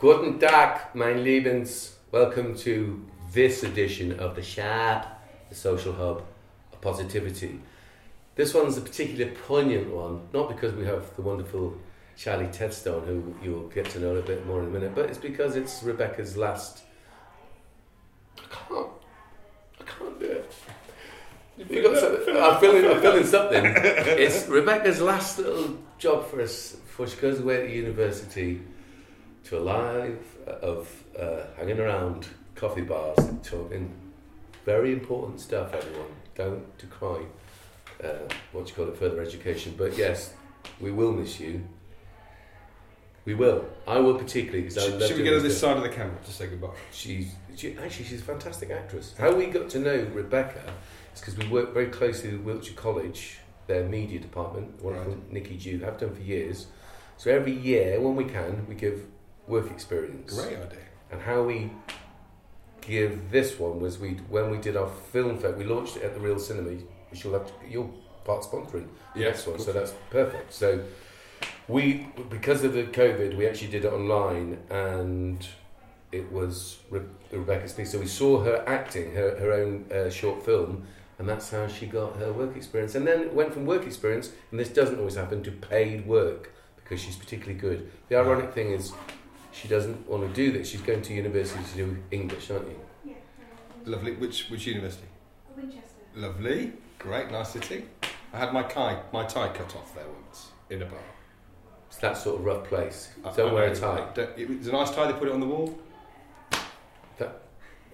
Guten Tag, mein Liebens. Welcome to this edition of The Sharp, the social hub of positivity. This one's a particularly poignant one, not because we have the wonderful Charlie Tedstone, who you'll get to know a bit more in a minute, but it's because it's Rebecca's last... I can't do it. I'm feeling something. It's Rebecca's last little job for us before she goes away to university to a life of hanging around coffee bars and talking very important stuff, everyone. Don't decry further education. But yes, we will miss you. We will. I will particularly. Should we get on this side of the camera to say goodbye? She's a fantastic actress. How we got to know Rebecca is because we worked very closely with Wiltshire College, their media department, wonderful Nikki Jew, have done for years. So every year, when we can, we give work experience. Great idea. And how we give this one was when we did our film fair, we launched it at the Real Cinema, which you're part sponsoring the next one, so that's perfect. So we, because of the COVID, we actually did it online, and it was Rebecca's piece. So we saw her acting, her own short film, and that's how she got her work experience. And then it went from work experience, and this doesn't always happen, to paid work, because she's particularly good. The ironic thing is, she doesn't want to do this. She's going to university to do English, aren't you? Yeah. Lovely. Which university? Winchester. Lovely. Great. Nice city. I had my tie cut off there once in a bar. It's that sort of rough place. Don't wear a tie. It's a nice tie. They put it on the wall.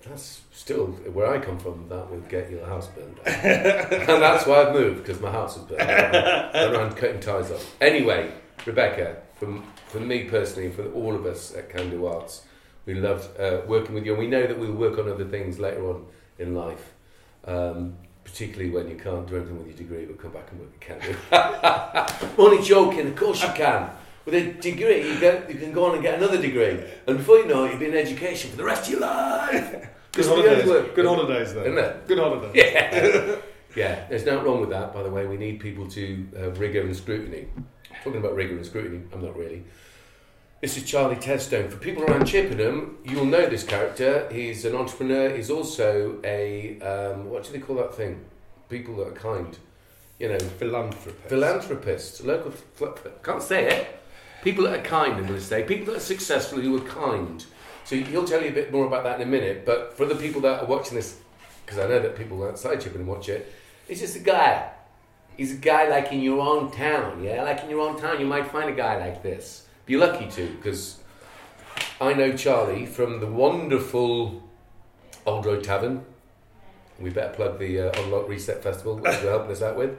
That's still where I come from. That would get your house burned down. And that's why I've moved, because my house was burned down. Around cutting ties off. Anyway, Rebecca, from me personally, and for all of us at Can Do Arts, we loved working with you, and we know that we'll work on other things later on in life, particularly when you can't do anything with your degree. We'll come back and work at Can Do. Only joking, of course you can. With a degree, you can go on and get another degree, and before you know it, you'll be in education for the rest of your life. Good holidays, though. Isn't it? Good holidays. Yeah. Yeah, there's nothing wrong with that, by the way. We need people to have rigour and scrutiny. Talking about rigour and scrutiny, I'm not really. This is Charlie Tedstone. For people around Chippenham, you'll know this character. He's an entrepreneur. He's also a, what do they call that thing? People that are kind. You know, philanthropist. Philanthropist. Local, can't say it. People that are kind, I'm going to say. People that are successful who are kind. So he'll tell you a bit more about that in a minute. But for the people that are watching this, because I know that people outside Chippenham watch it, it's just a guy. He's a guy like in your own town, yeah? Like in your own town, you might find a guy like this. Be lucky to, because I know Charlie from the wonderful Old Road Tavern. We better plug the Unlock Reset Festival, which you're helping us out with.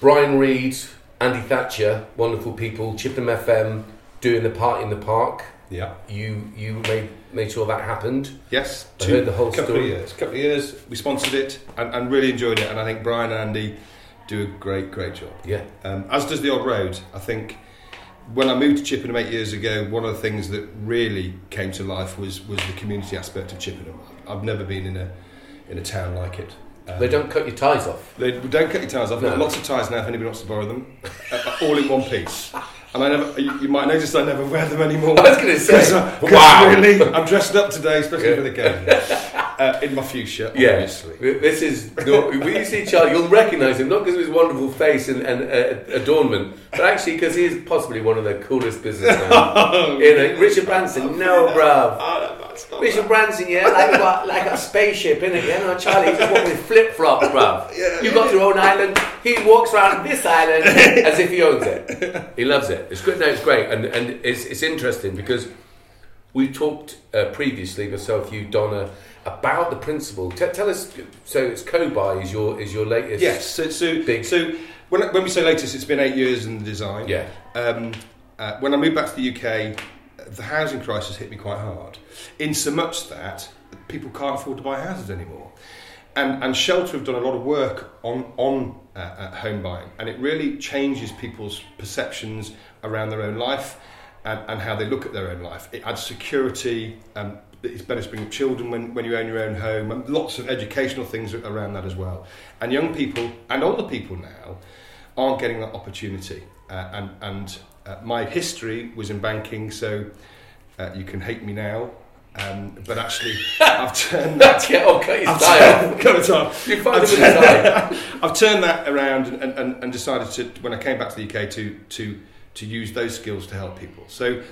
Brian Reed, Andy Thatcher, wonderful people, Chippenham FM, doing the party in the park. Yeah. You made sure that happened. Yes. I heard the whole story. A couple of years, we sponsored it and really enjoyed it. And I think Brian and Andy do a great job. Yeah. As does the Old Road. I think when I moved to Chippenham 8 years ago, one of the things that really came to life was the community aspect of Chippenham. I've never been in a town like it. They don't cut your ties off. I've got lots of ties now if anybody wants to borrow them. All in one piece. And I never, you might notice I never wear them anymore. I was going to say, wow. Really, I'm dressed up today, especially for the game. In my fuchsia, obviously. Yeah. This is, when you see Charlie, you'll recognise him, not because of his wonderful face and adornment, but actually because he is possibly one of the coolest businessmen. Richard Branson, Richard Branson, yeah, like a spaceship, innit? Yeah, no, Charlie just walking with flip flops, bruv. Yeah, you got your own island. He walks around this island as if he owns it. He loves it. It's good. No, it's great, and it's interesting because we talked previously, myself, you, Donna, about the principle. Tell us. So it's Co-buy is your latest. Yes. So when we say latest, it's been 8 years in the design. Yeah. When I moved back to the UK, the housing crisis hit me quite hard, in so much that people can't afford to buy houses anymore, and Shelter have done a lot of work on home buying, and it really changes people's perceptions around their own life and how they look at their own life. It adds security, it's better to bring up children when you own your own home, and lots of educational things around that as well. And young people and older people now aren't getting that opportunity. My history was in banking, so you can hate me now. But actually, I've turned that. I've turned that around and decided to, when I came back to the UK, to use those skills to help people. So,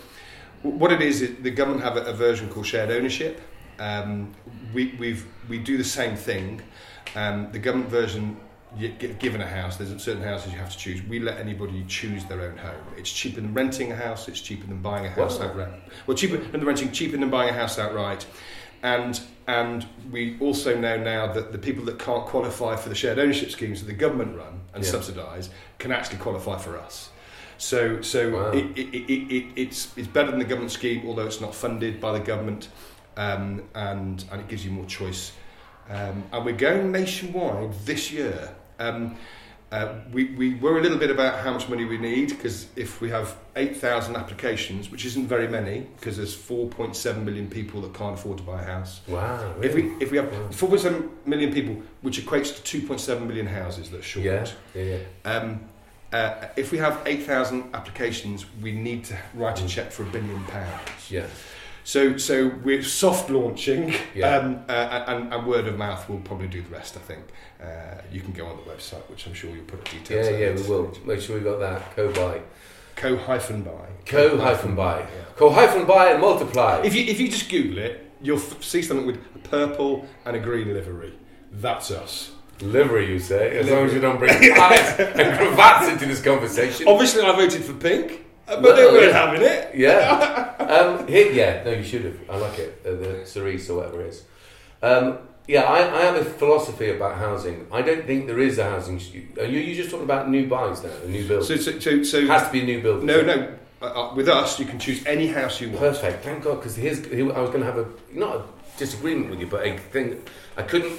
what it is the government have a version called shared ownership. We do the same thing. The government version, you get given a house. There's certain houses you have to choose. We let anybody choose their own home. It's cheaper than renting a house. It's cheaper than buying a house outright. Well, cheaper than renting, cheaper than buying a house outright. And we also know now that the people that can't qualify for the shared ownership schemes that the government run and subsidise can actually qualify for us. So it's better than the government scheme, although it's not funded by the government, and it gives you more choice. And we're going nationwide this year. We worry a little bit about how much money we need, because if we have 8,000 applications, which isn't very many, because there's 4.7 million people that can't afford to buy a house. Wow! Really? If we have 4.7 million people, which equates to 2.7 million houses that are short. Yeah. If we have 8,000 applications, we need to write a cheque for £1 billion. Yeah. So we're soft launching, and word of mouth will probably do the rest, I think. You can go on the website, which I'm sure you'll put details on. Yeah, we will. Make sure we got that. Co-buy. Co-buy. Co-buy. Yeah. Co-buy and multiply. If you just Google it, you'll see something with a purple and a green livery. That's us. Livery, you say? As long as you don't bring hats and cravats into this conversation. Obviously, I voted for pink. But they weren't having it. Yeah. You should have. I like it. The cerise or whatever it is. I have a philosophy about housing. I don't think there is a housing... Are you just talking about new buys now, new buildings? So it has to be a new building. No. With us, you can choose any house you want. Perfect. Thank God, because I was going to have not a disagreement with you, but a thing I couldn't...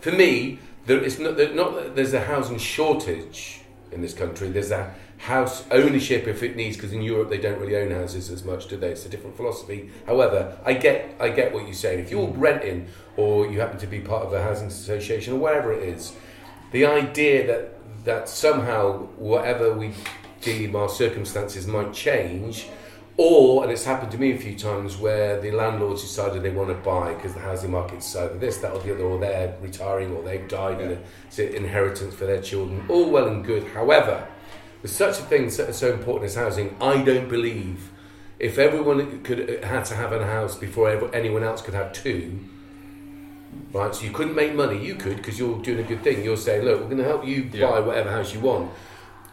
For me, there's a housing shortage in this country. There's a... house ownership, if it needs, because in Europe they don't really own houses as much, do they? It's a different philosophy. However, I get what you're saying. If you're renting, or you happen to be part of a housing association, or whatever it is, the idea that somehow whatever we deem our circumstances might change, or, and it's happened to me a few times, where the landlords decided they want to buy because the housing market's either this, that, or the other, or they're retiring, or they've died, and it's an inheritance for their children. All well and good. However, with such a thing so important as housing, I don't believe if everyone had to have a house before anyone else could have two, right? So you couldn't make money. You could, because you're doing a good thing. You're saying, look, we're going to help you buy whatever house you want.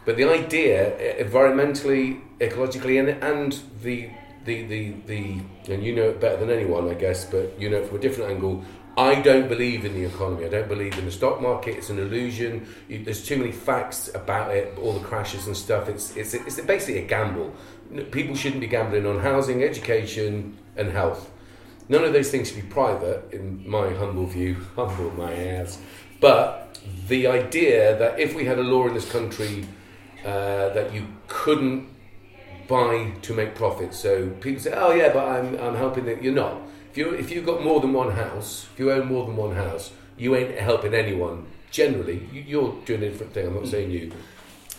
But the idea, environmentally, ecologically, and the and you know it better than anyone, I guess, but you know it from a different angle. I don't believe in the economy. I don't believe in the stock market. It's an illusion. There's too many facts about it. All the crashes and stuff. It's basically a gamble. People shouldn't be gambling on housing, education, and health. None of those things should be private, in my humble view. Humble my ass. But the idea that if we had a law in this country that you couldn't buy to make profit, so people say, "Oh yeah, but I'm helping that." You're not. If you've got more than one house, if you own more than one house, you ain't helping anyone. Generally, you're doing a different thing. I'm not saying you.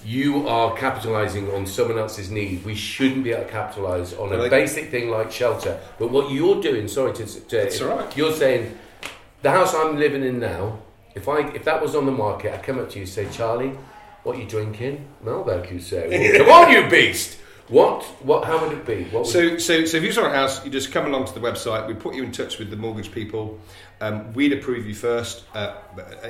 You are capitalising on someone else's need. We shouldn't be able to capitalise on a basic thing like shelter. But what you're doing, you're saying the house I'm living in now, if that was on the market, I'd come up to you and say, "Charlie, what are you drinking?" Malbec, you say. "Well, come on, you beast. What? How would it be?" So if you saw a house, you just come along to the website. We put you in touch with the mortgage people. We'd approve you first.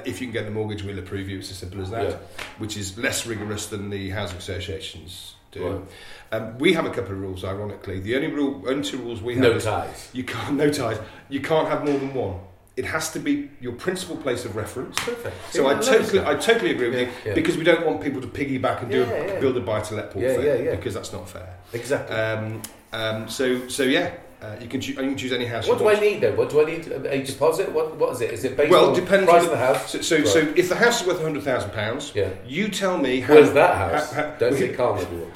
If you can get the mortgage, we'll approve you. It's as simple as that, which is less rigorous than the housing associations do. Right. We have a couple of rules, ironically. The only two rules we have... No ties. You can't have more than one. It has to be your principal place of reference. Perfect. So I totally agree with you, because we don't want people to piggyback and build a buy-to-let portfolio, because that's not fair. Exactly. You can choose any house. What do I need though? What do I need? A deposit? What is it? Is it based on the price of the house? So if the house is worth £100,000, you tell me how... Where's that house? Don't say calm, everyone.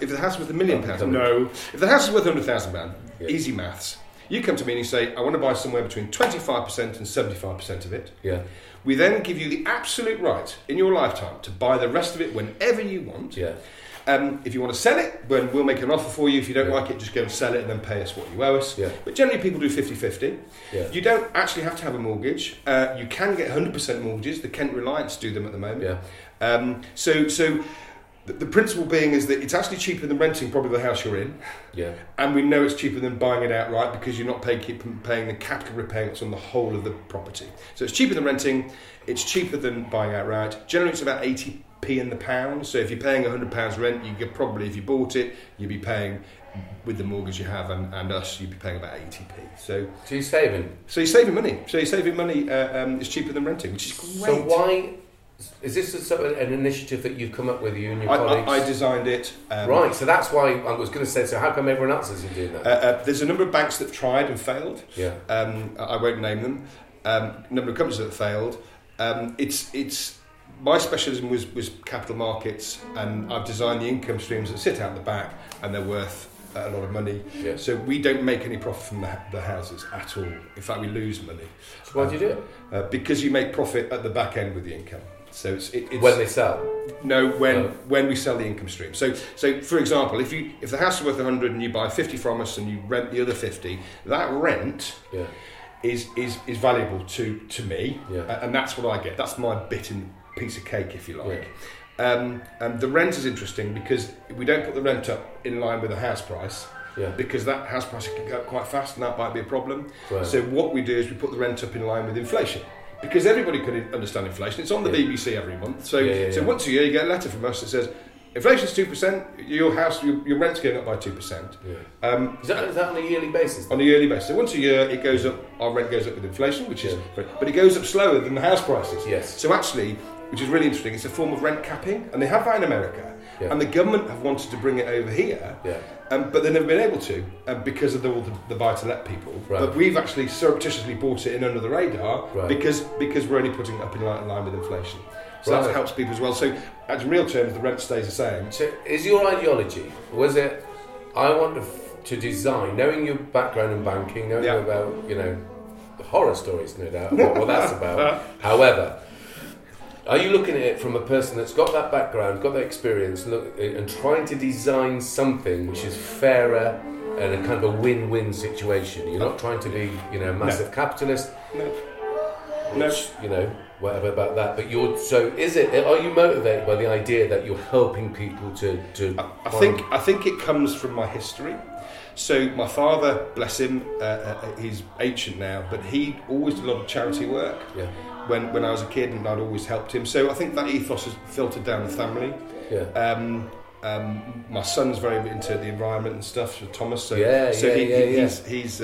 If the house was £1 million, no. If the house is worth £100,000, yeah. Easy maths. You come to me and you say, I want to buy somewhere between 25% and 75% of it. Yeah. We then give you the absolute right in your lifetime to buy the rest of it whenever you want. Yeah. If you want to sell it, we'll make an offer for you. If you don't like it, just go and sell it and then pay us what you owe us. Yeah. But generally people do 50-50. Yeah. You don't actually have to have a mortgage. You can get 100% mortgages. The Kent Reliance do them at the moment. Yeah. So the principle being is that it's actually cheaper than renting probably the house you're in. Yeah. And we know it's cheaper than buying it outright because you're not paying the capital repayments on the whole of the property. So it's cheaper than renting, it's cheaper than buying outright. Generally it's about 80p in the pound. So if you're paying £100 rent, you could probably, if you bought it, you'd be paying, with the mortgage you have and us, you'd be paying about 80p. So you're saving. So you're saving money. It's cheaper than renting, which is great. So why... Is this an initiative that you've come up with, you and your colleagues? I designed it. Right, so that's why I was going to say, so how come everyone else isn't doing that? There's a number of banks that have tried and failed. Yeah. I won't name them. Number of companies that have failed. It's my specialism was capital markets, and I've designed the income streams that sit out the back, and they're worth a lot of money. Yeah. So we don't make any profit from the houses at all. In fact, we lose money. So why do you do it? Because you make profit at the back end with the income. So it's when they sell. No, when we sell the income stream. So for example, if the house is worth 100 and you buy 50 from us and you rent the other 50, that rent is valuable to me, and that's what I get. That's my bit in the piece of cake, if you like. Yeah. And the rent is interesting because we don't put the rent up in line with the house price. Yeah. Because that house price can go up quite fast, and that might be a problem. Right. So what we do is we put the rent up in line with inflation. Because everybody could understand inflation. It's on the BBC every month. So once a year you get a letter from us that says, inflation's 2%, your rent's going up by 2%. Yeah. Is that on a yearly basis? Then? On a yearly basis. So once a year it goes up, our rent goes up with inflation, which is... But it goes up slower than the house prices. Yes. So actually, which is really interesting, it's a form of rent capping, and they have that in America. Yeah. And the government have wanted to bring it over here, but they've never been able to because of all the buy-to-let people. Right. But we've actually surreptitiously bought it in under the radar because we're only putting it up in line with inflation. So that helps people as well. So in real terms, the rent stays the same. So is your ideology, was it, I want to design, knowing your background in banking, knowing about, the horror stories, no doubt, what that's about, however... Are you looking at it from a person that's got that background, got that experience, and trying to design something which is fairer and a kind of a win-win situation? You're not trying to be, a massive capitalist. No. Which, whatever about that. But are you motivated by the idea that you're helping people to? I think it comes from my history. So my father, bless him, he's ancient now, but he always did a lot of charity work. Yeah. When I was a kid, and I'd always helped him. So I think that ethos has filtered down the family. Yeah. My son's very into the environment and stuff, so Thomas. He's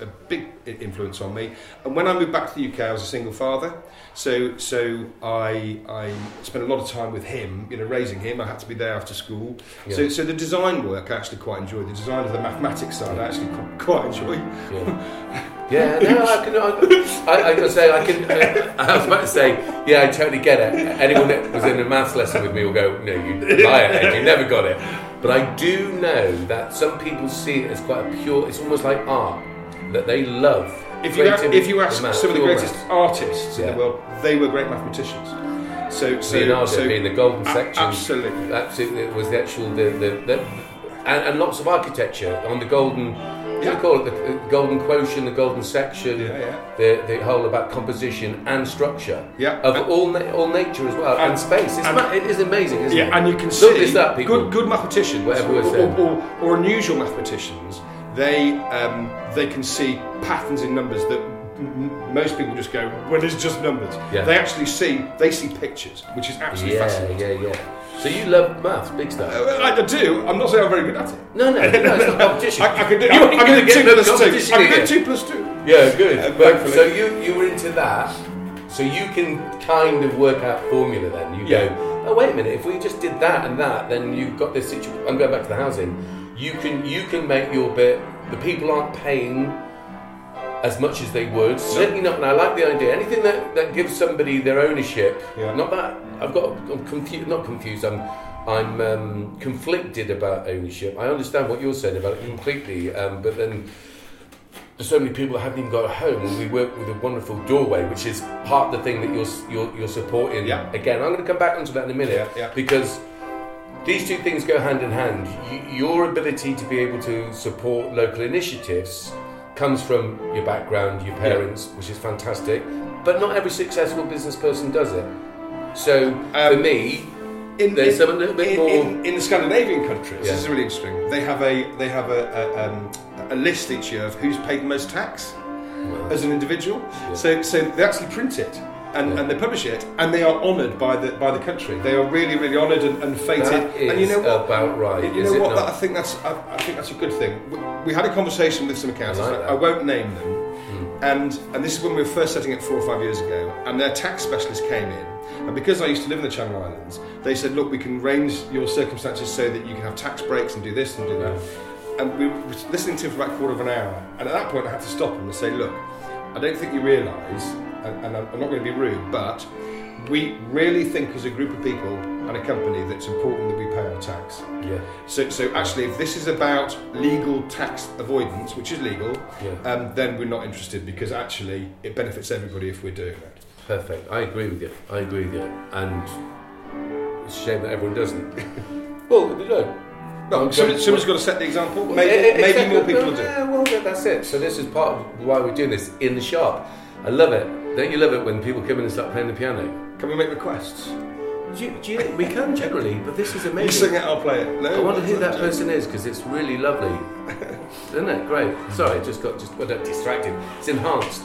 a big influence on me. And when I moved back to the UK, I was a single father. So I spent a lot of time with him, raising him. I had to be there after school. Yeah. So the design work I actually quite enjoyed. The design of the mathematics side I actually quite enjoy. Yeah. Yeah, no, I was about to say, yeah, I totally get it. Anyone that was in a maths lesson with me will go, no, you liar, Ed, you never got it. But I do know that some people see it as quite a pure, it's almost like art, that they love. If you ask some of the greatest artists in the world, they were great mathematicians. So Leonardo being the golden section. Absolutely. Absolutely, it was the actual, and lots of architecture on the golden... Yeah. You call it the golden quotient, the golden section, the whole about composition and structure of all nature as well, and space. It is amazing, isn't it? Yeah, and you can see this up, good mathematicians or unusual mathematicians, they can see patterns in numbers that most people just go, well, it's just numbers. Yeah. They actually see pictures, which is absolutely fascinating. Yeah. So you love maths, big stuff. I do. I'm not saying I'm very good at it. No, it's not competition. I can do 2 plus 2. I can do 2 plus 2. Yeah, good. But so you were into that, so you can kind of work out formula then. You go, oh, wait a minute, if we just did that and that, then you've got this situation. I'm going back to the housing. You can make your bit. The people aren't paying as much as they would. Certainly not, and I like the idea. Anything that gives somebody their ownership, not that, I'm confused, I'm I'm conflicted about ownership. I understand what you're saying about it completely, but then there's so many people that haven't even got a home, and we work with a wonderful doorway, which is part of the thing that you're supporting. Yeah. Again, I'm going to come back onto that in a minute, because these two things go hand in hand. Your ability to be able to support local initiatives comes from your background, your parents, which is fantastic, but not every successful business person does it. So for me, in the Scandinavian countries, this is really interesting. They have a list each year of who's paid the most tax as an individual. Yeah. So they actually print it and they publish it, and they are honoured by the country. They are really honoured and feted. That is, and you know what? About right. You know what? I think that's a good thing. We had a conversation with some accountants. I won't name them. And this is when we were first setting it 4 or 5 years ago, and their tax specialist came in, and because I used to live in the Channel Islands, they said, look, we can arrange your circumstances so that you can have tax breaks and do this and do that. And we were listening to him for about a quarter of an hour, and at that point I had to stop him and say, look, I don't think you realise, and I'm not going to be rude, but we really think as a group of people and a company that it's important that we pay our tax. Yeah. So actually, if this is about legal tax avoidance, which is legal, then we're not interested, because actually it benefits everybody if we're doing that. Perfect. I agree with you. And it's a shame that everyone doesn't. Well, we don't. No, someone's got to set the example. Maybe more people will do. Yeah, well, that's it. So this is part of why we're doing this in the shop. I love it. Don't you love it when people come in and start playing the piano? Can we make requests? We can generally, but this is amazing. You sing it, I'll play it. No, I wonder who that person is, because it's really lovely. Isn't it? Great. Sorry, I got distracted. It's enhanced.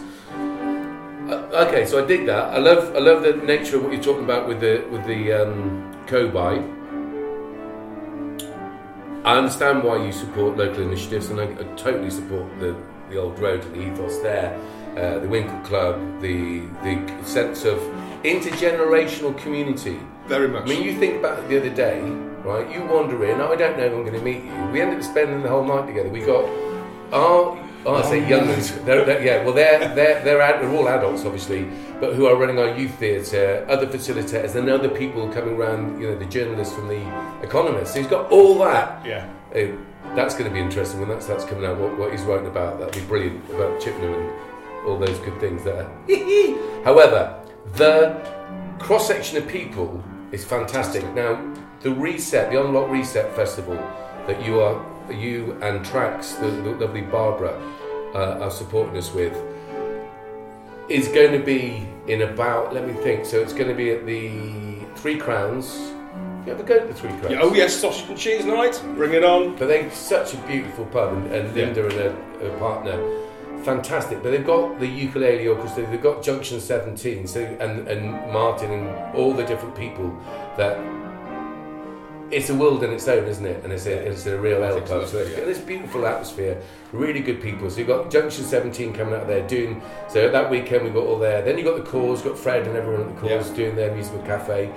Okay, so I dig that. I love the nature of what you're talking about with the co-buy. I understand why you support local initiatives, and I totally support the Old Road and the ethos there. The Winkle Club, the sense of intergenerational community. Very much. I mean, you think about it the other day, right? You wander in, I don't know who I'm going to meet you. We ended up spending the whole night together. We got young ones. They're all adults, obviously, but who are running our youth theatre, other facilitators, and other people coming around, the journalist from The Economist. So he's got all that. Yeah. That's going to be interesting when that's coming out, what he's writing about. That'll be brilliant, about Chippenham and all those good things there. However, the cross-section of people is fantastic. Now, the Unlock Reset Festival that you and Trax, the lovely Barbara, are supporting us with, is going to be in about, let me think, so it's going to be at the Three Crowns. You ever go to the Three Crowns? Oh yes, sausage and cheese night, bring it on. But they're such a beautiful pub, and Linda and her partner, fantastic, but they've got the ukulele orchestra, they've got Junction 17, so and Martin and all the different people. That it's a world in its own, isn't it? And it's a real element. So it's got this beautiful atmosphere, really good people. So you've got Junction 17 coming out of there doing. So that weekend we got all there. Then you got the Cause, got Fred and everyone at the Cause doing their musical cafe.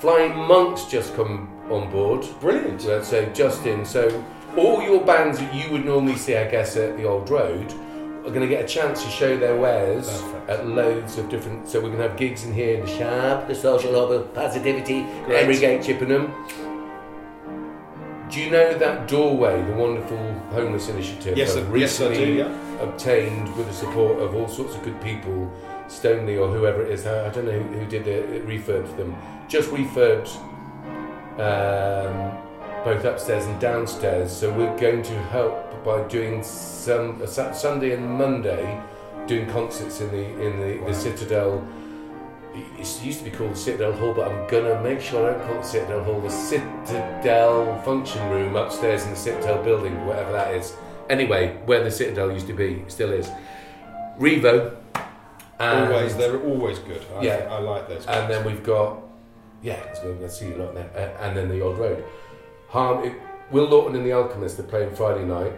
Flying Monk's just come on board. Brilliant. So Justin. So all your bands that you would normally see, I guess, at the Old Road, are going to get a chance to show their wares. Perfect. At loads of different. So we're going to have gigs in here in the shop, the social hub of positivity, every gate Chippenham. Do you know that doorway, the wonderful homeless initiative? Yes, I recently obtained with the support of all sorts of good people, Stoneley or whoever it is. I don't know who did it refurbed for them. Just refurbed both upstairs and downstairs. So we're going to help by doing some Sunday and Monday, doing concerts in the Citadel. It used to be called the Citadel Hall, but I'm gonna make sure I don't call it the Citadel Hall. The Citadel function room upstairs in the Citadel building, whatever that is. Anyway, where the Citadel used to be, it still is. Revo. They're always good. I like those. And then we've got let's see you lot there. And then the Old Road. Will Lawton and The Alchemist are playing Friday night.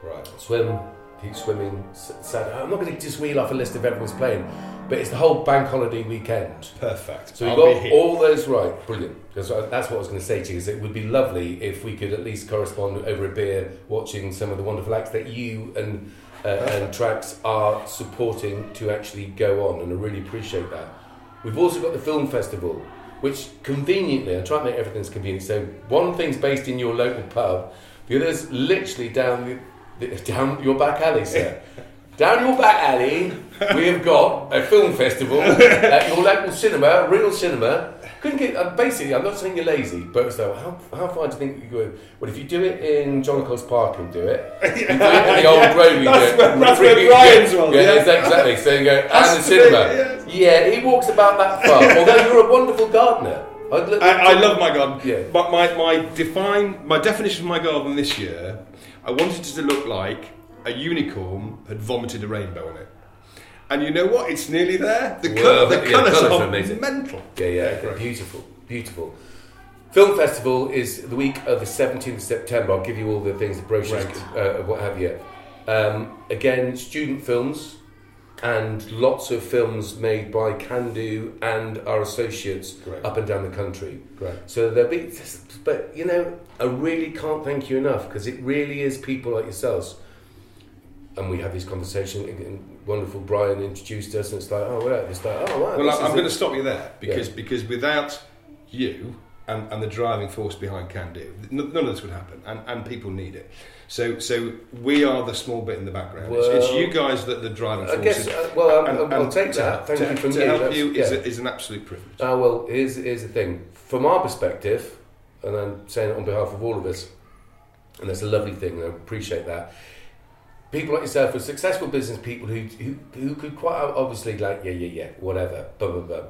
Right. Keep swimming. Saturday. I'm not going to just wheel off a list of everyone's playing, but it's the whole bank holiday weekend. Perfect. So we've got all those right. Brilliant. That's what I was going to say to you, is it would be lovely if we could at least correspond over a beer watching some of the wonderful acts that you and Trax are supporting to actually go on, and I really appreciate that. We've also got the film festival. which conveniently, I try and make everything as convenient, so one thing's based in your local pub, the other's literally down your back alley, sir. Down your back alley, we have got a film festival at your local cinema, Real Cinema. Couldn't get, basically, I'm not saying you're lazy, but so how far do you think you go? Well, if you do it in John Coles Park, you'll do it. If you do it in the Old Road, that's where Brian's was. Yeah, exactly. So you go, and the cinema. Yeah, he walks about that far. Although you're a wonderful gardener. I love my garden. Yeah. But my definition of my garden this year, I wanted it to look like a unicorn had vomited a rainbow on it. And you know what? It's nearly there. The colours are amazing. Mental. Yeah, beautiful. Film Festival is the week of the 17th of September. I'll give you all the things, the brochures, what have you. Again, student films and lots of films made by Can Do and our associates up and down the country. Great. So there'll be... But, you know, I really can't thank you enough because it really is people like yourselves. And we have this conversation, and wonderful Brian introduced us, and it's like, oh, wow. Well, I'm going to stop you there, because without you and the driving force behind Can Do, none of this would happen, and people need it. So we are the small bit in the background. Well, it's you guys that the driving force is. I'll take that. Thank you from you. To help you is an absolute privilege. Well, here's the thing. From our perspective, and I'm saying it on behalf of all of us, and that's a lovely thing, and I appreciate that, people like yourself are successful business people who could quite obviously like, whatever, blah, blah, blah.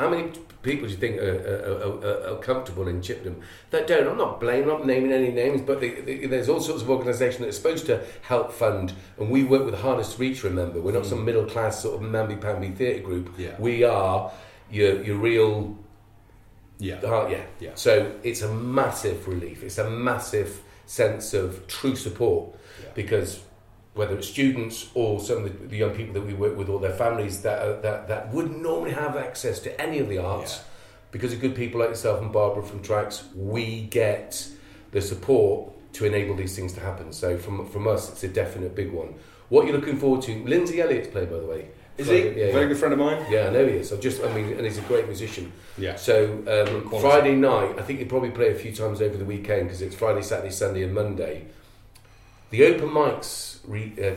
How many people do you think are comfortable in Chippenham that don't? I'm not naming any names, but there's all sorts of organisations that are supposed to help fund, and we work with Hardest to Reach, remember. We're not some middle-class sort of mamby-pamby theatre group. Yeah. We are your real... Yeah. So it's a massive relief. It's a massive sense of true support, because... whether it's students or some of the young people that we work with or their families that wouldn't normally have access to any of the arts, because of good people like yourself and Barbara from Trax, we get the support to enable these things to happen. So from us, it's a definite big one. What you're looking forward to, Lindsay Elliott's play, by the way. Is he? Very good friend of mine. Yeah, I know he is. And he's a great musician. Yeah. So Friday night, I think he'll probably play a few times over the weekend because it's Friday, Saturday, Sunday and Monday. The open mics...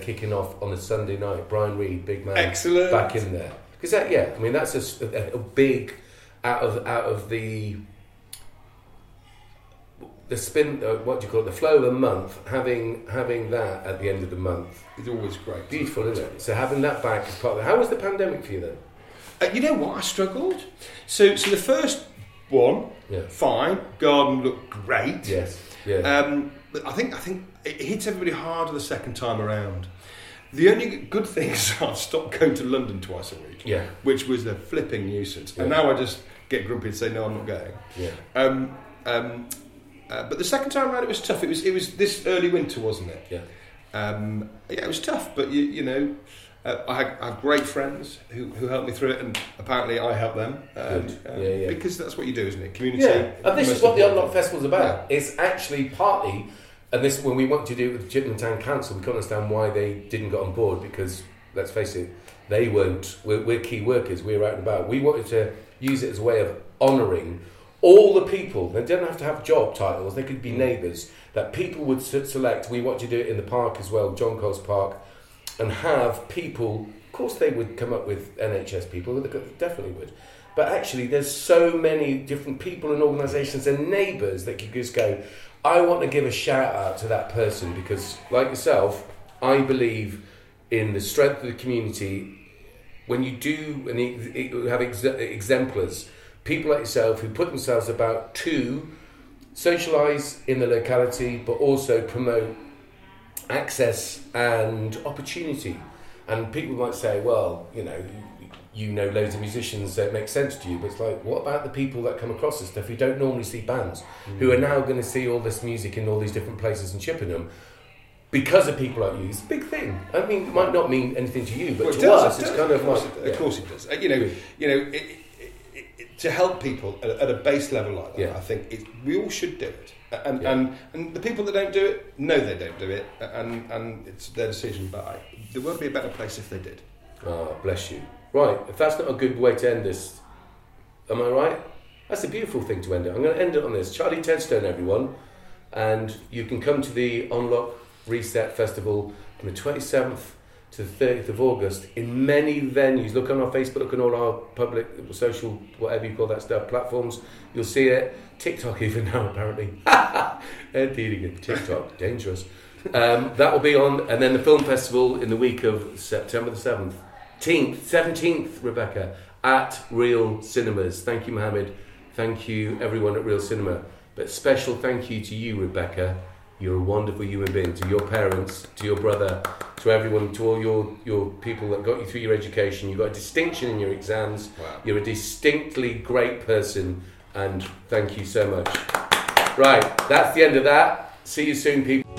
kicking off on a Sunday night. Brian Reed, big man, excellent, back in there because that's a big out of the spin. The flow of the month. Having that at the end of the month is always great. Beautiful, isn't it? So having that back as part of it. How was the pandemic for you then? You know what? I struggled. So the first one, fine. Garden looked great. Yes. Yeah. I think it hits everybody harder the second time around. The only good thing is I stopped going to London twice a week, which was a flipping nuisance. Yeah. And now I just get grumpy and say, no, I'm not going. Yeah. But the second time around, it was tough. It was this early winter, wasn't it? Yeah. It was tough, but I have great friends who helped me through it, and apparently I help them. Because that's what you do, isn't it? Community. Yeah. And this is what the Unlock Festival's about. Yeah. It's actually partly... And this, when we wanted to do it with the Chippenham Town Council, we can't understand why they didn't get on board because, let's face it, they weren't. We're key workers. We're out and about. We wanted to use it as a way of honouring all the people. They didn't have to have job titles. They could be neighbours that people would select. We wanted to do it in the park as well, John Coles Park, and have people. Of course, they would come up with NHS people. They definitely would. But actually, there's so many different people and organisations and neighbours that could just go. I want to give a shout out to that person because, like yourself, I believe in the strength of the community. When you do and you have exemplars, people like yourself who put themselves about to socialise in the locality but also promote access and opportunity. And people might say, well, you know loads of musicians, so it makes sense to you, but it's like, what about the people that come across this stuff who don't normally see bands, who are now going to see all this music in all these different places in Chippenham because of people like you? It's a big thing. I mean, it might not mean anything to you, but to us, it's kind of like... Of course it does. To help people at a base level like that, I think we all should do it. And the people that don't do it, know they don't do it, and it's their decision, but the world would be a better place if they did. Ah, bless you. Right, if that's not a good way to end this, am I right? That's a beautiful thing to end it. I'm going to end it on this. Charlie Tedstone, everyone. And you can come to the Unlock Reset Festival from the 27th to the 30th of August in many venues. Look on our Facebook and all our public, social, whatever you call that stuff, platforms. You'll see it. TikTok even now, apparently. TikTok, dangerous. That will be on, and then the film festival in the week of September the 7th. 17th, Rebecca, at Real Cinemas. Thank you, Mohammed. Thank you, everyone at Real Cinema. But special thank you to you, Rebecca. You're a wonderful human being. To your parents, to your brother, to everyone, to all your people that got you through your education. You got a distinction in your exams. Wow. You're a distinctly great person. And thank you so much. Right, that's the end of that. See you soon, people.